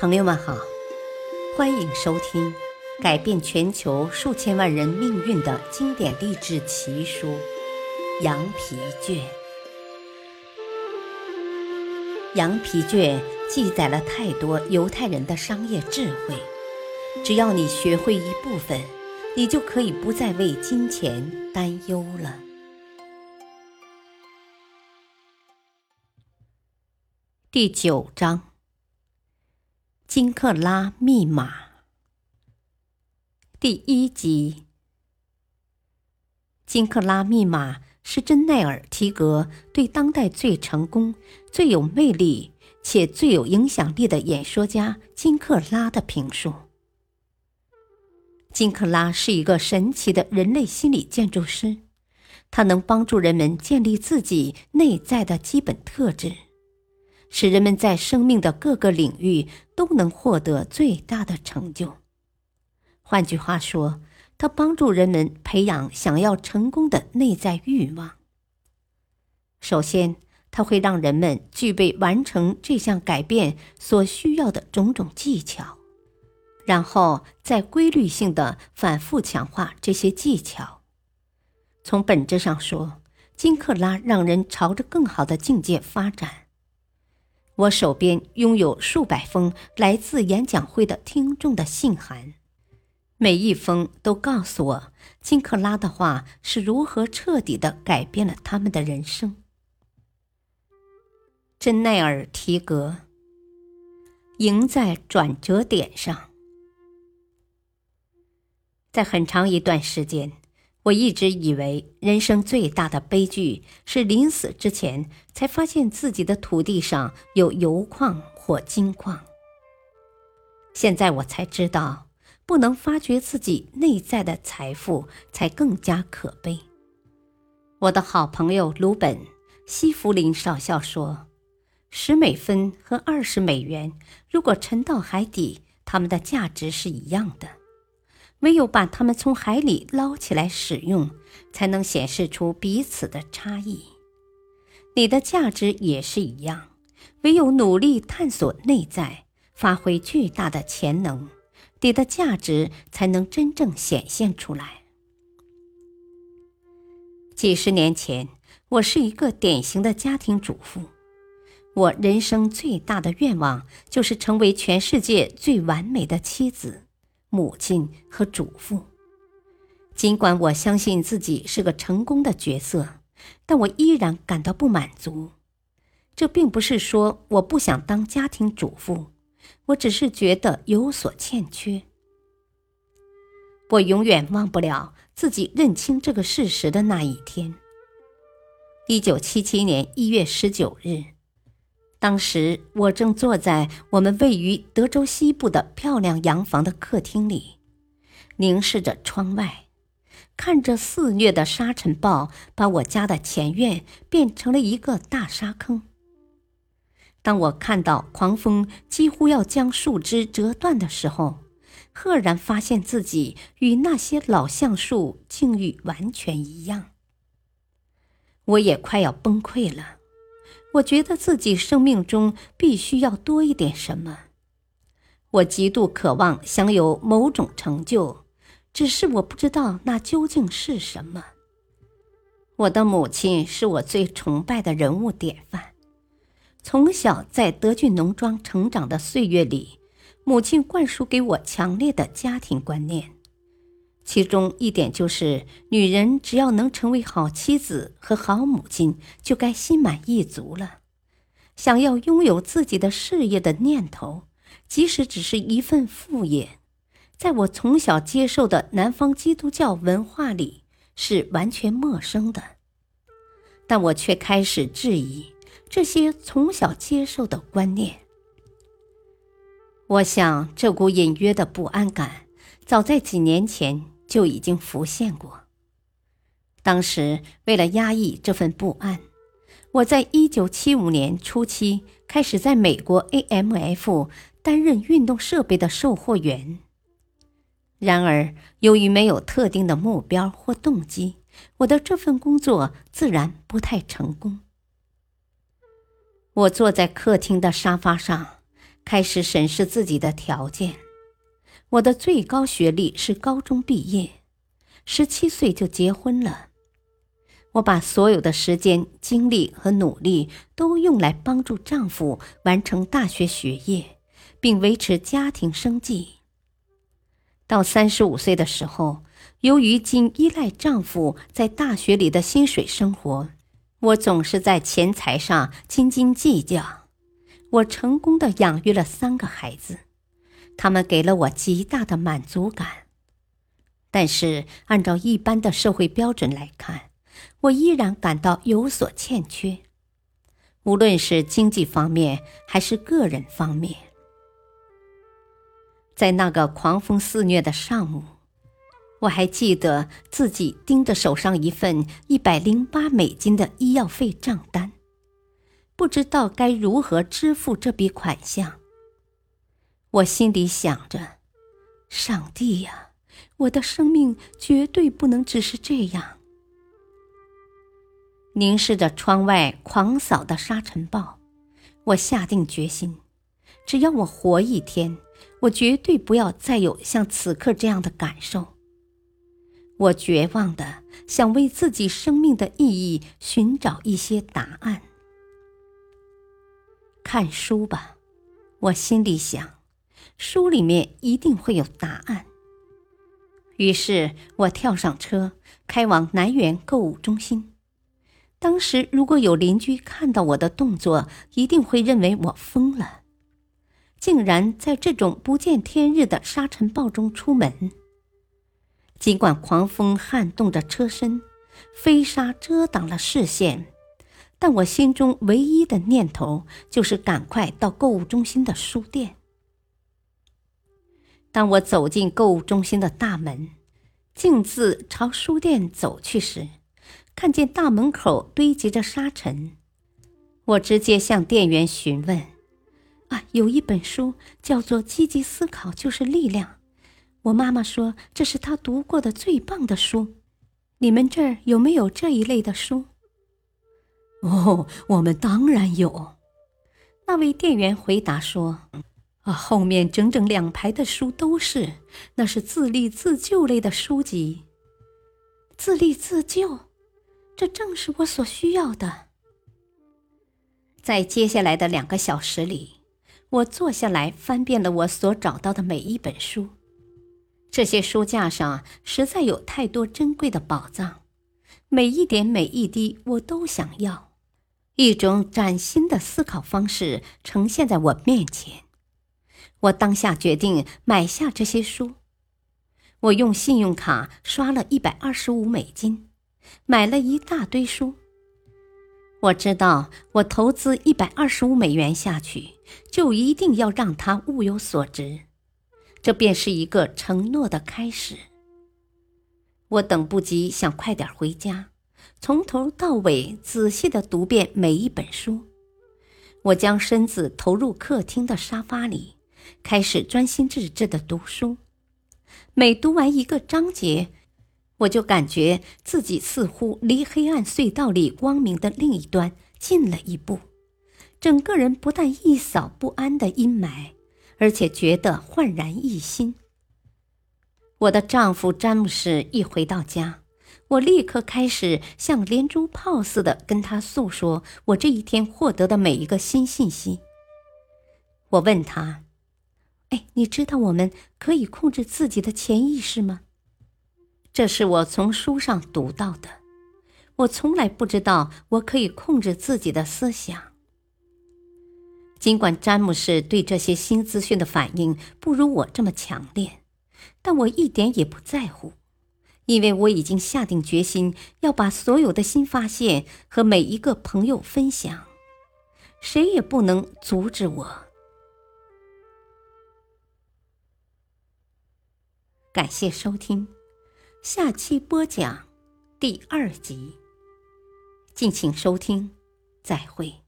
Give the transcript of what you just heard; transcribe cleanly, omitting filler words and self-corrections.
朋友们好，欢迎收听改变全球数千万人命运的经典励志奇书《羊皮卷》。羊皮卷记载了太多犹太人的商业智慧，只要你学会一部分，你就可以不再为金钱担忧了。第9章，金克拉密码。第1集，金克拉密码是珍奈尔·提格对当代最成功、最有魅力且最有影响力的演说家金克拉的评述。金克拉是一个神奇的人类心理建筑师，他能帮助人们建立自己内在的基本特质，使人们在生命的各个领域都能获得最大的成就。换句话说，他帮助人们培养想要成功的内在欲望。首先，他会让人们具备完成这项改变所需要的种种技巧，然后再规律性地反复强化这些技巧。从本质上说，金克拉让人朝着更好的境界发展。我手边拥有数百封来自演讲会的听众的信函，每一封都告诉我金克拉的话是如何彻底地改变了他们的人生。珍奈尔·提格，赢在转折点上。在很长一段时间，我一直以为人生最大的悲剧是临死之前才发现自己的土地上有油矿或金矿。现在我才知道，不能发掘自己内在的财富才更加可悲。我的好朋友鲁本·西弗林少校说，10美分和20美元如果沉到海底，它们的价值是一样的，唯有把它们从海里捞起来使用，才能显示出彼此的差异。你的价值也是一样，唯有努力探索内在，发挥巨大的潜能，你的价值才能真正显现出来。几十年前，我是一个典型的家庭主妇，我人生最大的愿望就是成为全世界最完美的妻子、母亲和主妇。尽管我相信自己是个成功的角色，但我依然感到不满足。这并不是说我不想当家庭主妇，我只是觉得有所欠缺。我永远忘不了自己认清这个事实的那一天。1977年1月19日，当时我正坐在我们位于德州西部的漂亮洋房的客厅里，凝视着窗外，看着肆虐的沙尘暴把我家的前院变成了一个大沙坑。当我看到狂风几乎要将树枝折断的时候，赫然发现自己与那些老橡树境遇完全一样。我也快要崩溃了，我觉得自己生命中必须要多一点什么。我极度渴望享有某种成就，只是我不知道那究竟是什么。我的母亲是我最崇拜的人物典范。从小在德郡农庄成长的岁月里，母亲灌输给我强烈的家庭观念，其中一点就是女人只要能成为好妻子和好母亲就该心满意足了。想要拥有自己的事业的念头，即使只是一份副业，在我从小接受的南方基督教文化里是完全陌生的。但我却开始质疑这些从小接受的观念。我想这股隐约的不安感早在几年前就已经浮现过。当时为了压抑这份不安，我在1975年初期开始在美国 AMF 担任运动设备的售货员。然而，由于没有特定的目标或动机，我的这份工作自然不太成功。我坐在客厅的沙发上，开始审视自己的条件。我的最高学历是高中毕业，17岁就结婚了。我把所有的时间、精力和努力都用来帮助丈夫完成大学学业，并维持家庭生计。到35岁的时候，由于仅依赖丈夫在大学里的薪水生活，我总是在钱财上斤斤计较。我成功地养育了3个孩子，他们给了我极大的满足感。但是，按照一般的社会标准来看，我依然感到有所欠缺，无论是经济方面还是个人方面。在那个狂风肆虐的上午，我还记得自己盯着手上一份$108的医药费账单，不知道该如何支付这笔款项。我心里想着，上帝呀，我的生命绝对不能只是这样。凝视着窗外狂扫的沙尘暴，我下定决心，只要我活一天，我绝对不要再有像此刻这样的感受。我绝望地想为自己生命的意义寻找一些答案。看书吧，我心里想，书里面一定会有答案。于是我跳上车，开往南园购物中心。当时如果有邻居看到我的动作，一定会认为我疯了，竟然在这种不见天日的沙尘暴中出门。尽管狂风撼动着车身，飞沙遮挡了视线，但我心中唯一的念头就是赶快到购物中心的书店。当我走进购物中心的大门，径自朝书店走去时，看见大门口堆积着沙尘，我直接向店员询问：“啊，有一本书叫做《积极思考就是力量》，我妈妈说这是她读过的最棒的书，你们这儿有没有这一类的书？”“哦，我们当然有。”那位店员回答说：“啊，后面整整2排的书都是，那是自立自救类的书籍。”“自立自救？”这正是我所需要的。在接下来的2个小时里，我坐下来翻遍了我所找到的每一本书。这些书架上实在有太多珍贵的宝藏，每一点每一滴我都想要。一种崭新的思考方式呈现在我面前。我当下决定买下这些书。我用信用卡刷了$125，买了一大堆书。我知道我投资$125下去，就一定要让它物有所值，这便是一个承诺的开始。我等不及想快点回家，从头到尾仔细地读遍每一本书。我将身子投入客厅的沙发里，开始专心致志地读书。每读完一个章节，我就感觉自己似乎离黑暗隧道里光明的另一端近了一步，整个人不但一扫不安的阴霾，而且觉得焕然一新。我的丈夫詹姆士一回到家，我立刻开始像连珠炮似的跟他诉说我这一天获得的每一个新信息。我问他：“哎，你知道我们可以控制自己的潜意识吗？”这是我从书上读到的，我从来不知道我可以控制自己的思想。尽管詹姆士对这些新资讯的反应不如我这么强烈，但我一点也不在乎，因为我已经下定决心要把所有的新发现和每一个朋友分享，谁也不能阻止我。感谢收听，下期播讲第2集，敬请收听，再会。